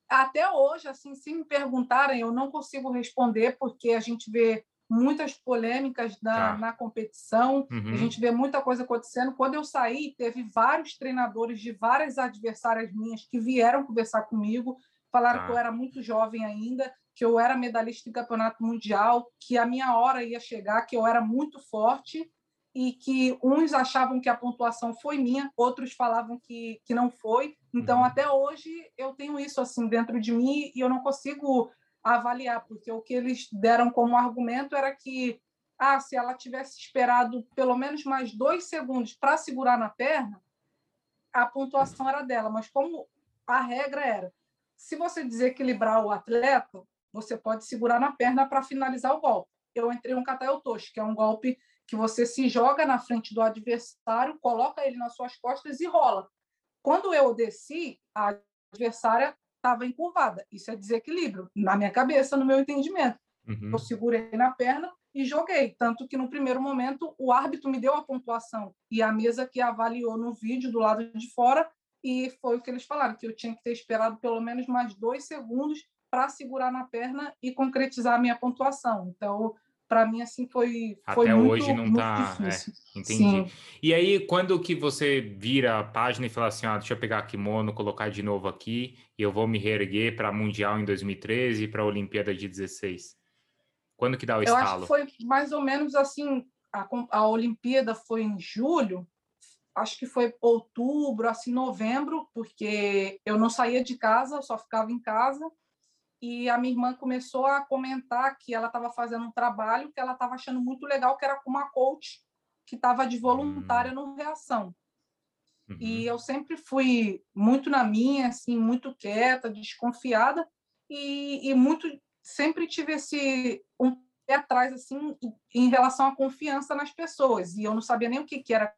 até hoje, assim, se me perguntarem, eu não consigo responder, porque a gente vê muitas polêmicas na competição, a gente vê muita coisa acontecendo. Quando eu saí, teve vários treinadores de várias adversárias minhas que vieram conversar comigo, falaram que eu era muito jovem ainda, que eu era medalhista em campeonato mundial, que a minha hora ia chegar, que eu era muito forte, e que uns achavam que a pontuação foi minha, outros falavam que não foi. Então, até hoje, eu tenho isso, assim, dentro de mim, e eu não consigo avaliar, porque o que eles deram como argumento era que se ela tivesse esperado pelo menos mais 2 segundos para segurar na perna, a pontuação era dela. Mas como a regra era, se você desequilibrar o atleta, você pode segurar na perna para finalizar o golpe. Eu entrei um katayotoshi, que é um golpe que você se joga na frente do adversário, coloca ele nas suas costas e rola. Quando eu desci, a adversária estava encurvada. Isso é desequilíbrio, na minha cabeça, no meu entendimento. Eu segurei na perna e joguei. Tanto que, no primeiro momento, o árbitro me deu a pontuação e a mesa que avaliou no vídeo do lado de fora, e foi o que eles falaram, que eu tinha que ter esperado pelo menos mais 2 segundos para segurar na perna e concretizar a minha pontuação. Então, para mim, assim, foi muito difícil. Até hoje não tá... É, entendi. Sim. E aí, quando que você vira a página e fala assim, ah, deixa eu pegar a kimono, colocar de novo aqui, e eu vou me reerguer para Mundial em 2013 e para a Olimpíada de 2016? Quando que dá o estalo? Eu acho que foi mais ou menos assim, a Olimpíada foi em julho, acho que foi outubro, assim, novembro, porque eu não saía de casa, eu só ficava em casa. E a minha irmã começou a comentar que ela estava fazendo um trabalho que ela estava achando muito legal, que era com uma coach que estava de voluntária no Reação. Uhum. E eu sempre fui muito na minha, assim, muito quieta, desconfiada, e muito, sempre tive esse um pé atrás assim, em relação à confiança nas pessoas. E eu não sabia nem o que era.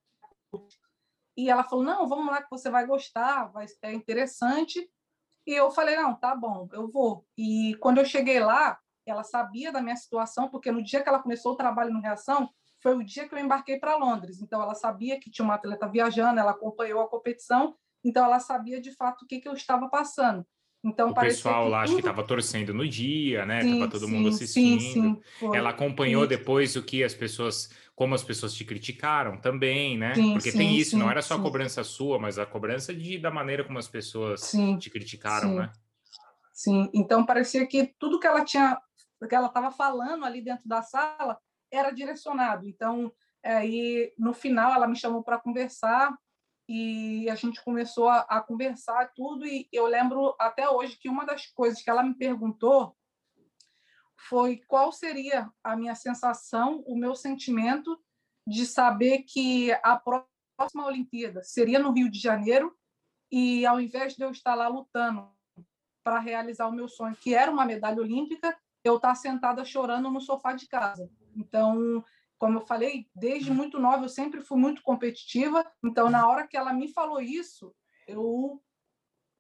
E ela falou, não, vamos lá que você vai gostar, é interessante. E eu falei, não, tá bom, eu vou. E quando eu cheguei lá, ela sabia da minha situação, porque no dia que ela começou o trabalho no Reação, foi o dia que eu embarquei para Londres. Então, ela sabia que tinha uma atleta viajando, ela acompanhou a competição, então ela sabia, de fato, o que eu estava passando. Então, o pessoal lá, acho que estava torcendo no dia, né? Estava todo mundo assistindo. Sim, ela acompanhou depois o que as pessoas... Como as pessoas te criticaram também, né? Sim, porque tem isso, não era só a cobrança sua, mas a cobrança da maneira como as pessoas te criticaram, né? Sim, então parecia que tudo que ela estava falando ali dentro da sala era direcionado. Então, aí, no final, ela me chamou para conversar e a gente começou a conversar tudo. E eu lembro até hoje que uma das coisas que ela me perguntou foi qual seria a minha sensação, o meu sentimento de saber que a próxima Olimpíada seria no Rio de Janeiro e, ao invés de eu estar lá lutando para realizar o meu sonho, que era uma medalha olímpica, eu estar sentada chorando no sofá de casa. Então, como eu falei, desde muito nova eu sempre fui muito competitiva. Então, na hora que ela me falou isso, eu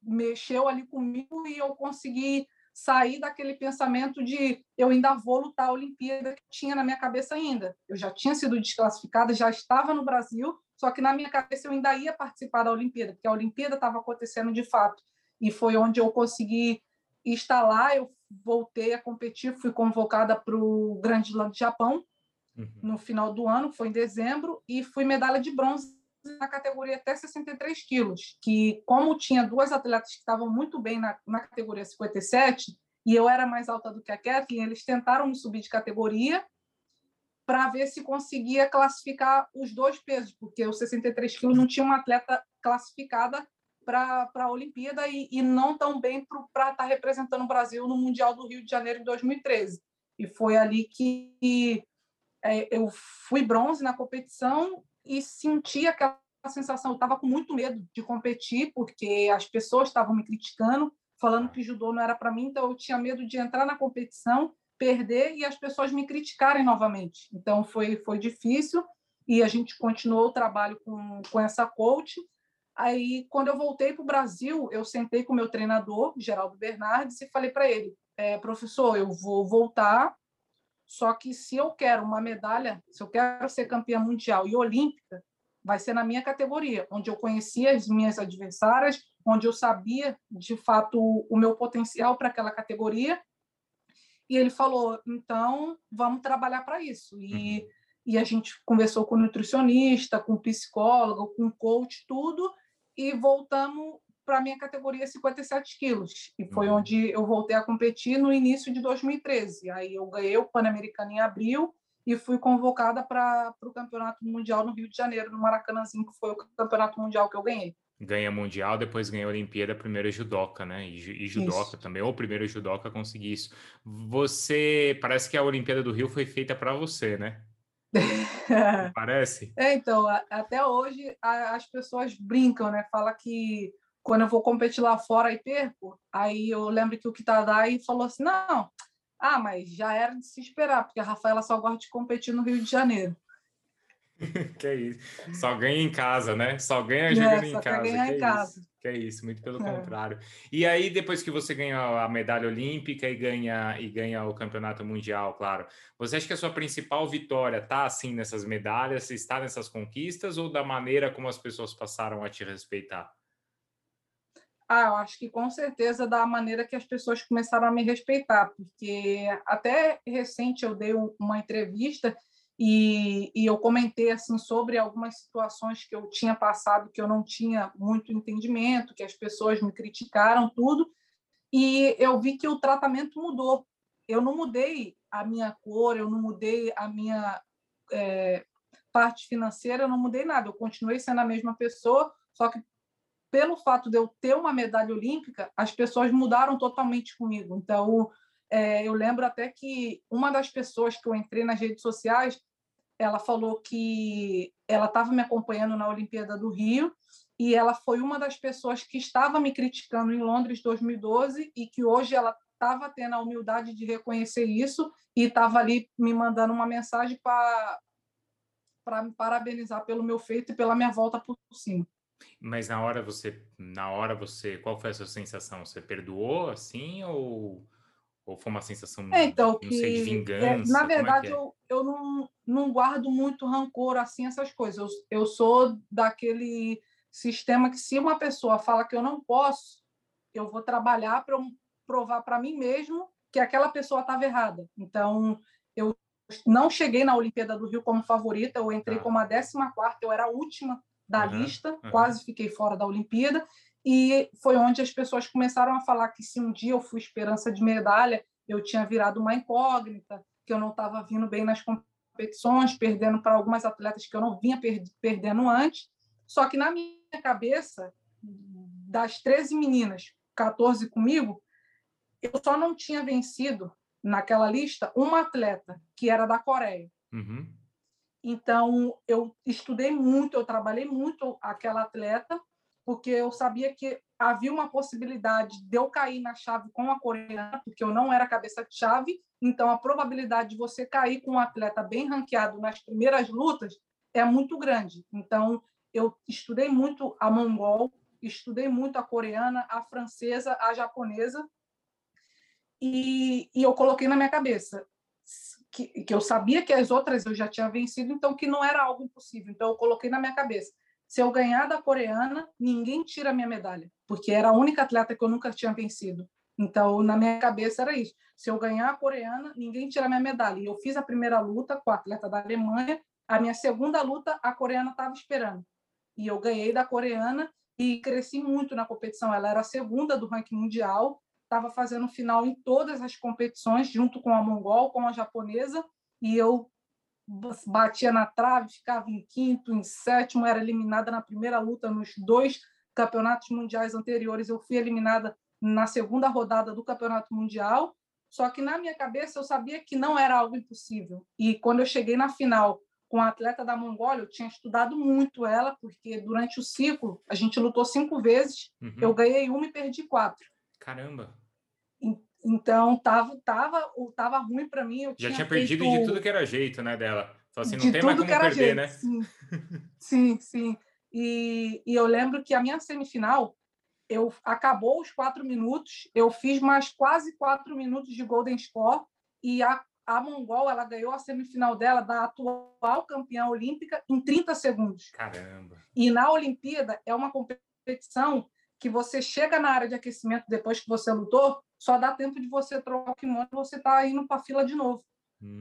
mexeu ali comigo e eu consegui sair daquele pensamento de eu ainda vou lutar a Olimpíada que tinha na minha cabeça ainda. Eu já tinha sido desclassificada, já estava no Brasil, só que na minha cabeça eu ainda ia participar da Olimpíada, porque a Olimpíada estava acontecendo de fato. E foi onde eu consegui estar lá, eu voltei a competir, fui convocada para o Grande Slam do Japão, no final do ano, foi em dezembro, e fui medalha de bronze na categoria até 63 quilos, que como tinha duas atletas que estavam muito bem na categoria 57, e eu era mais alta do que a Ketlin, eles tentaram me subir de categoria para ver se conseguia classificar os dois pesos, porque os 63 quilos não tinha uma atleta classificada para a Olimpíada e não tão bem para estar representando o Brasil no Mundial do Rio de Janeiro em 2013. E foi ali que eu fui bronze na competição e senti aquela sensação, eu estava com muito medo de competir, porque as pessoas estavam me criticando, falando que judô não era para mim, então eu tinha medo de entrar na competição, perder e as pessoas me criticarem novamente. Então foi difícil e a gente continuou o trabalho com essa coach. Aí, quando eu voltei para o Brasil, eu sentei com o meu treinador, Geraldo Bernardes, e falei para ele, professor, eu vou voltar, só que se eu quero uma medalha, se eu quero ser campeã mundial e olímpica, vai ser na minha categoria, onde eu conhecia as minhas adversárias, onde eu sabia, de fato, o meu potencial para aquela categoria. E ele falou, então, vamos trabalhar para isso. E a gente conversou com o nutricionista, com o psicólogo, com o coach, tudo, e voltamos para a minha categoria 57 quilos, e foi onde eu voltei a competir no início de 2013. Aí eu ganhei o Pan-Americano em abril e fui convocada para o Campeonato Mundial no Rio de Janeiro, no Maracanãzinho, que foi o Campeonato Mundial que eu ganhei. Ganha Mundial, depois ganha a Olimpíada, primeiro judoca, né? E judoca isso também, ou primeiro judoca conseguir isso. Você, parece que a Olimpíada do Rio foi feita para você, né? Parece? Então, até hoje as pessoas brincam, né? Fala que quando eu vou competir lá fora e perco, aí eu lembro que o Kitadai falou assim, não, mas já era de se esperar, porque a Rafaela só gosta de competir no Rio de Janeiro. Que é isso, só ganha em casa, né? Só ganha jogando em casa. Que é isso, muito pelo contrário. E aí, depois que você ganha a medalha olímpica e ganha o campeonato mundial, claro, você acha que a sua principal vitória está, assim, nessas medalhas, está nessas conquistas, ou da maneira como as pessoas passaram a te respeitar? eu acho que com certeza da maneira que as pessoas começaram a me respeitar, porque até recente eu dei uma entrevista e eu comentei assim, sobre algumas situações que eu tinha passado, que eu não tinha muito entendimento, que as pessoas me criticaram, tudo, e eu vi que o tratamento mudou. Eu não mudei a minha cor, eu não mudei a minha parte financeira, eu não mudei nada, eu continuei sendo a mesma pessoa, só que pelo fato de eu ter uma medalha olímpica, as pessoas mudaram totalmente comigo. Então, eu lembro até que uma das pessoas que eu entrei nas redes sociais, ela falou que ela estava me acompanhando na Olimpíada do Rio e ela foi uma das pessoas que estava me criticando em Londres 2012 e que hoje ela estava tendo a humildade de reconhecer isso e estava ali me mandando uma mensagem para me parabenizar pelo meu feito e pela minha volta por cima. Mas na hora você, qual foi a sua sensação? Você perdoou assim ou foi uma sensação de vingança? Na verdade, eu não guardo muito rancor assim essas coisas. Eu sou daquele sistema que se uma pessoa fala que eu não posso, eu vou trabalhar para provar para mim mesmo que aquela pessoa estava errada. Então, eu não cheguei na Olimpíada do Rio como favorita, eu entrei como a 14ª, eu era a última da lista, quase fiquei fora da Olimpíada, e foi onde as pessoas começaram a falar que se um dia eu fui esperança de medalha, eu tinha virado uma incógnita, que eu não estava vindo bem nas competições, perdendo para algumas atletas que eu não vinha perdendo antes, só que na minha cabeça, das 13 meninas, 14 comigo, eu só não tinha vencido naquela lista uma atleta, que era da Coreia. Uhum. Então, eu estudei muito, eu trabalhei muito aquela atleta, porque eu sabia que havia uma possibilidade de eu cair na chave com a coreana, porque eu não era cabeça de chave, então a probabilidade de você cair com um atleta bem ranqueado nas primeiras lutas é muito grande. Então, eu estudei muito a mongol, estudei muito a coreana, a francesa, a japonesa, e eu coloquei na minha cabeça que eu sabia que as outras eu já tinha vencido, então que não era algo impossível. Então eu coloquei na minha cabeça, se eu ganhar da coreana, ninguém tira a minha medalha, porque era a única atleta que eu nunca tinha vencido. Então na minha cabeça era isso, se eu ganhar a coreana, ninguém tira a minha medalha. E eu fiz a primeira luta com a atleta da Alemanha, a minha segunda luta a coreana estava esperando. E eu ganhei da coreana e cresci muito na competição. Ela era a segunda do ranking mundial, estava fazendo final em todas as competições, junto com a mongol, com a japonesa, e eu batia na trave, ficava em quinto, em sétimo, era eliminada na primeira luta. Nos 2 campeonatos mundiais anteriores, eu fui eliminada na segunda rodada do campeonato mundial, só que na minha cabeça eu sabia que não era algo impossível. E quando eu cheguei na final com a atleta da Mongólia, eu tinha estudado muito ela, porque durante o ciclo a gente lutou 5 vezes, eu ganhei 1 e perdi 4. Caramba! Então, tava ruim para mim. Eu já tinha perdido de tudo que era jeito, né, dela. Só assim, não tem mais como perder, né? Sim, sim, sim. E eu lembro que a minha semifinal, acabou os 4 minutos, eu fiz mais quase 4 minutos de golden score, e a mongol, ela ganhou a semifinal dela, da atual campeã olímpica, em 30 segundos. Caramba! E na Olimpíada, é uma competição que você chega na área de aquecimento depois que você lutou, só dá tempo de você trocar o kimono e você está indo para a fila de novo.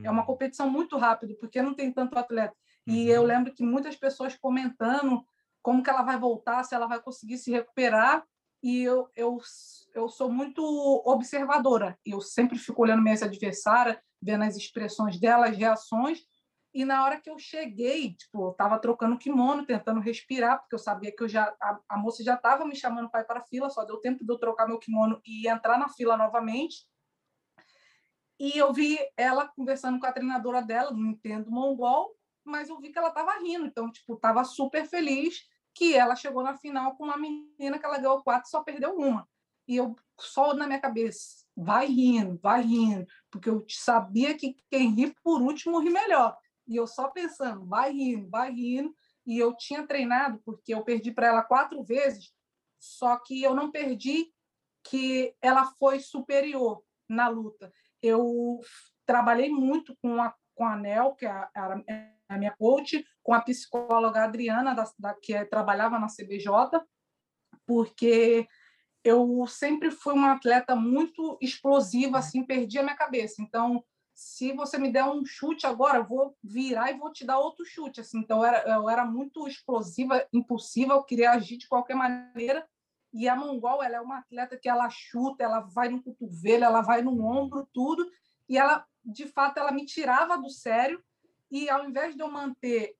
É uma competição muito rápida, porque não tem tanto atleta. E eu lembro que muitas pessoas comentando como que ela vai voltar, se ela vai conseguir se recuperar. E eu sou muito observadora. Eu sempre fico olhando minha adversária, vendo as expressões dela, as reações. E na hora que eu cheguei, eu estava trocando o kimono, tentando respirar, porque eu sabia que a moça já estava me chamando para ir para a fila, só deu tempo de eu trocar meu kimono e entrar na fila novamente. E eu vi ela conversando com a treinadora dela, não entendo mongol, mas eu vi que ela estava rindo. Então, estava super feliz que ela chegou na final com uma menina que ela ganhou 4 e só perdeu 1. E eu só na minha cabeça, vai rindo, porque eu sabia que quem ri por último ri melhor. E eu só pensando, vai rindo, e eu tinha treinado, porque eu perdi para ela 4 vezes, só que eu não perdi que ela foi superior na luta. Eu trabalhei muito com a Anel, que é a minha coach, com a psicóloga Adriana, que trabalhava na CBJ, porque eu sempre fui uma atleta muito explosiva, assim, perdi a minha cabeça. Então, se você me der um chute agora, eu vou virar e vou te dar outro chute. Assim. Então, eu era muito explosiva, impulsiva, eu queria agir de qualquer maneira. E a Mongol, ela é uma atleta que ela chuta, ela vai no cotovelo, ela vai no ombro, tudo. E ela, de fato, ela me tirava do sério. E ao invés de eu manter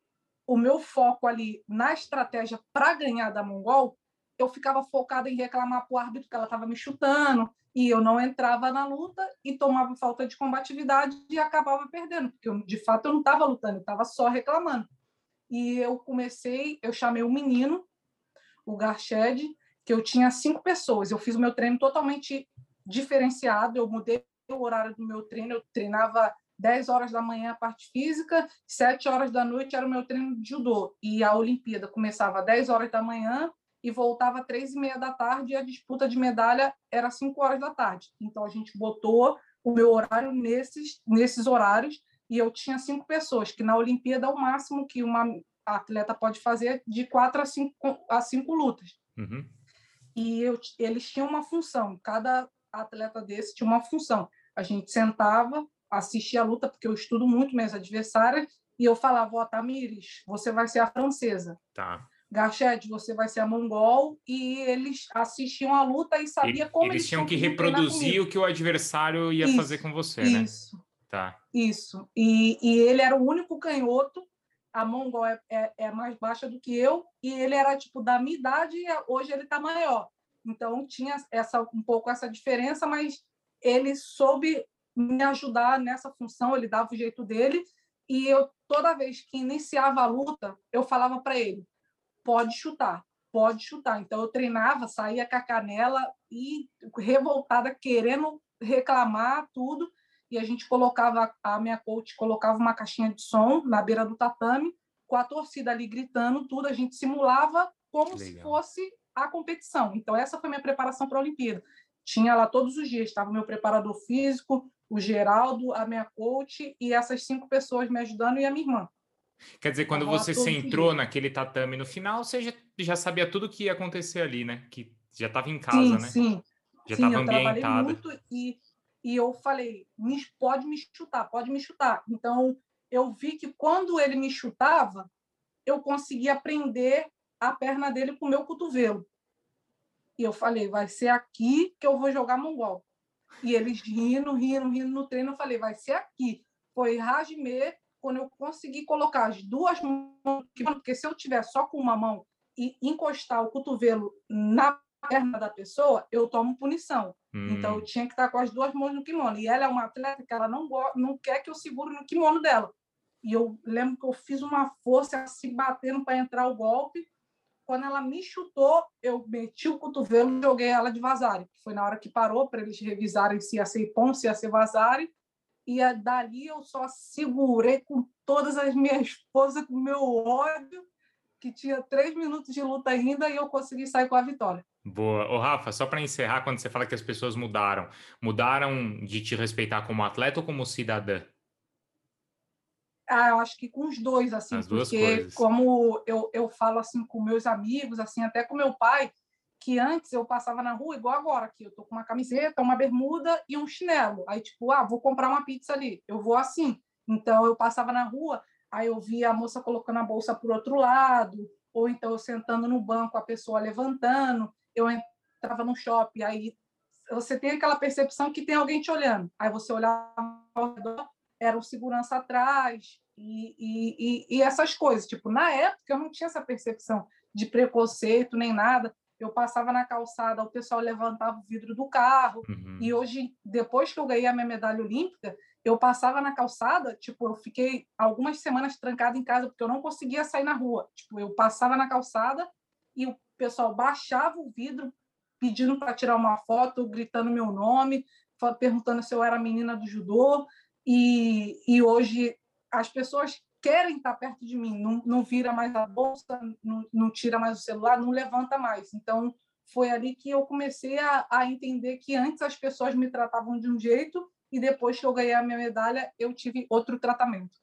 o meu foco ali na estratégia para ganhar da Mongol, eu ficava focada em reclamar para o árbitro que ela estava me chutando e eu não entrava na luta e tomava falta de combatividade e acabava perdendo, porque eu, de fato eu não estava lutando, eu estava só reclamando. E eu chamei um menino, o Gachete, que eu tinha 5 pessoas, eu fiz o meu treino totalmente diferenciado, eu mudei o horário do meu treino, eu treinava 10 horas da manhã a parte física, 7 horas da noite era o meu treino de judô, e a Olimpíada começava às 10 horas da manhã e voltava às 3h30 da tarde, e a disputa de medalha era às 5 horas da tarde. Então, a gente botou o meu horário nesses horários, e eu tinha 5 pessoas, que na Olimpíada, o máximo que uma atleta pode fazer é de 4 a 5 lutas. Uhum. E eles tinham uma função, cada atleta desse tinha uma função. A gente sentava, assistia a luta, porque eu estudo muito minhas adversárias, e eu falava, ó, Tamires, você vai ser a francesa. Tá. Gachete, você vai ser a Mongol, e eles assistiam a luta e sabiam como eles tinham que reproduzir o que o adversário ia fazer com você, né? Isso, tá. Isso. E ele era o único canhoto, a Mongol é mais baixa do que eu, e ele era tipo da minha idade e hoje ele tá maior. Então tinha um pouco essa diferença, mas ele soube me ajudar nessa função, ele dava o jeito dele, e eu toda vez que iniciava a luta, eu falava para ele, pode chutar, pode chutar. Então, eu treinava, saía com a canela e revoltada, querendo reclamar tudo. E a gente colocava, a minha coach colocava uma caixinha de som na beira do tatame, com a torcida ali gritando tudo. A gente simulava como se fosse a competição. Então, essa foi minha preparação para a Olimpíada. Tinha lá todos os dias, estava o meu preparador físico, o Geraldo, a minha coach e essas 5 pessoas me ajudando e a minha irmã. Quer dizer, quando você entrou naquele tatame no final, você já sabia tudo o que ia acontecer ali, né? Que já estava em casa, sim, né? Sim, já estava ambientada. Eu trabalhei muito e eu falei, pode me chutar, pode me chutar. Então, eu vi que quando ele me chutava, eu conseguia prender a perna dele com o meu cotovelo. E eu falei, vai ser aqui que eu vou jogar Mongol. E eles rindo no treino, eu falei, vai ser aqui. Foi Rajmer. Quando eu consegui colocar as duas mãos, porque se eu tiver só com uma mão e encostar o cotovelo na perna da pessoa, eu tomo punição. Então, eu tinha que estar com as duas mãos no kimono. E ela é uma atleta que ela não quer que eu segure no kimono dela. E eu lembro que eu fiz uma força se batendo para entrar o golpe. Quando ela me chutou, eu meti o cotovelo e joguei ela de vazare. Foi na hora que parou para eles revisarem se ia ser pão, se ia ser vazare. E dali eu só segurei com todas as minhas forças, com o meu ódio, que tinha 3 minutos de luta ainda, e eu consegui sair com a vitória. Boa. Ô, Rafa, só para encerrar, quando você fala que as pessoas mudaram de te respeitar como atleta ou como cidadã? Ah, eu acho que com os dois, assim, as duas coisas. Como eu falo assim com meus amigos, assim, até com meu pai, que antes eu passava na rua igual agora, que eu tô com uma camiseta, uma bermuda e um chinelo. Aí, tipo, vou comprar uma pizza ali. Eu vou assim. Então, eu passava na rua, aí eu via a moça colocando a bolsa por outro lado, ou então eu sentando no banco, a pessoa levantando. Eu entrava no shopping, aí você tem aquela percepção que tem alguém te olhando. Aí você olhava ao redor, era o segurança atrás e essas coisas. Tipo, na época, eu não tinha essa percepção de preconceito nem nada. Eu passava na calçada, o pessoal levantava o vidro do carro. Uhum. E hoje, depois que eu ganhei a minha medalha olímpica, eu passava na calçada, tipo, eu fiquei algumas semanas trancada em casa porque eu não conseguia sair na rua. Tipo, eu passava na calçada e o pessoal baixava o vidro pedindo para tirar uma foto, gritando meu nome, perguntando se eu era menina do judô. E hoje as pessoas querem estar perto de mim, não vira mais a bolsa, não tira mais o celular, não levanta mais. Então, foi ali que eu comecei a entender que antes as pessoas me tratavam de um jeito e depois que eu ganhei a minha medalha, eu tive outro tratamento.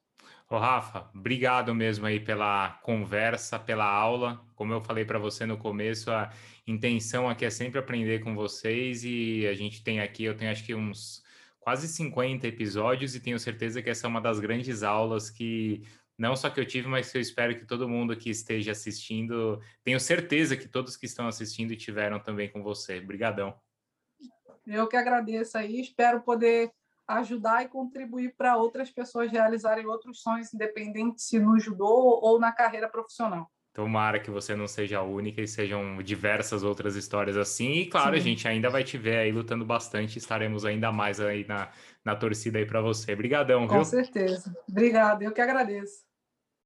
Ô, Rafa, obrigado mesmo aí pela conversa, pela aula. Como eu falei para você no começo, a intenção aqui é sempre aprender com vocês e a gente tem aqui, eu tenho acho que uns quase 50 episódios e tenho certeza que essa é uma das grandes aulas que não só que eu tive, mas que eu espero que todo mundo que esteja assistindo, tenho certeza que todos que estão assistindo tiveram também com você. Obrigadão. Eu que agradeço aí, espero poder ajudar e contribuir para outras pessoas realizarem outros sonhos, independente se no judô ou na carreira profissional. Tomara que você não seja a única e sejam diversas outras histórias assim. E, claro, sim, a gente ainda vai te ver aí lutando bastante. Estaremos ainda mais aí na torcida aí para você. Obrigadão, viu? Com certeza. Obrigado. Eu que agradeço.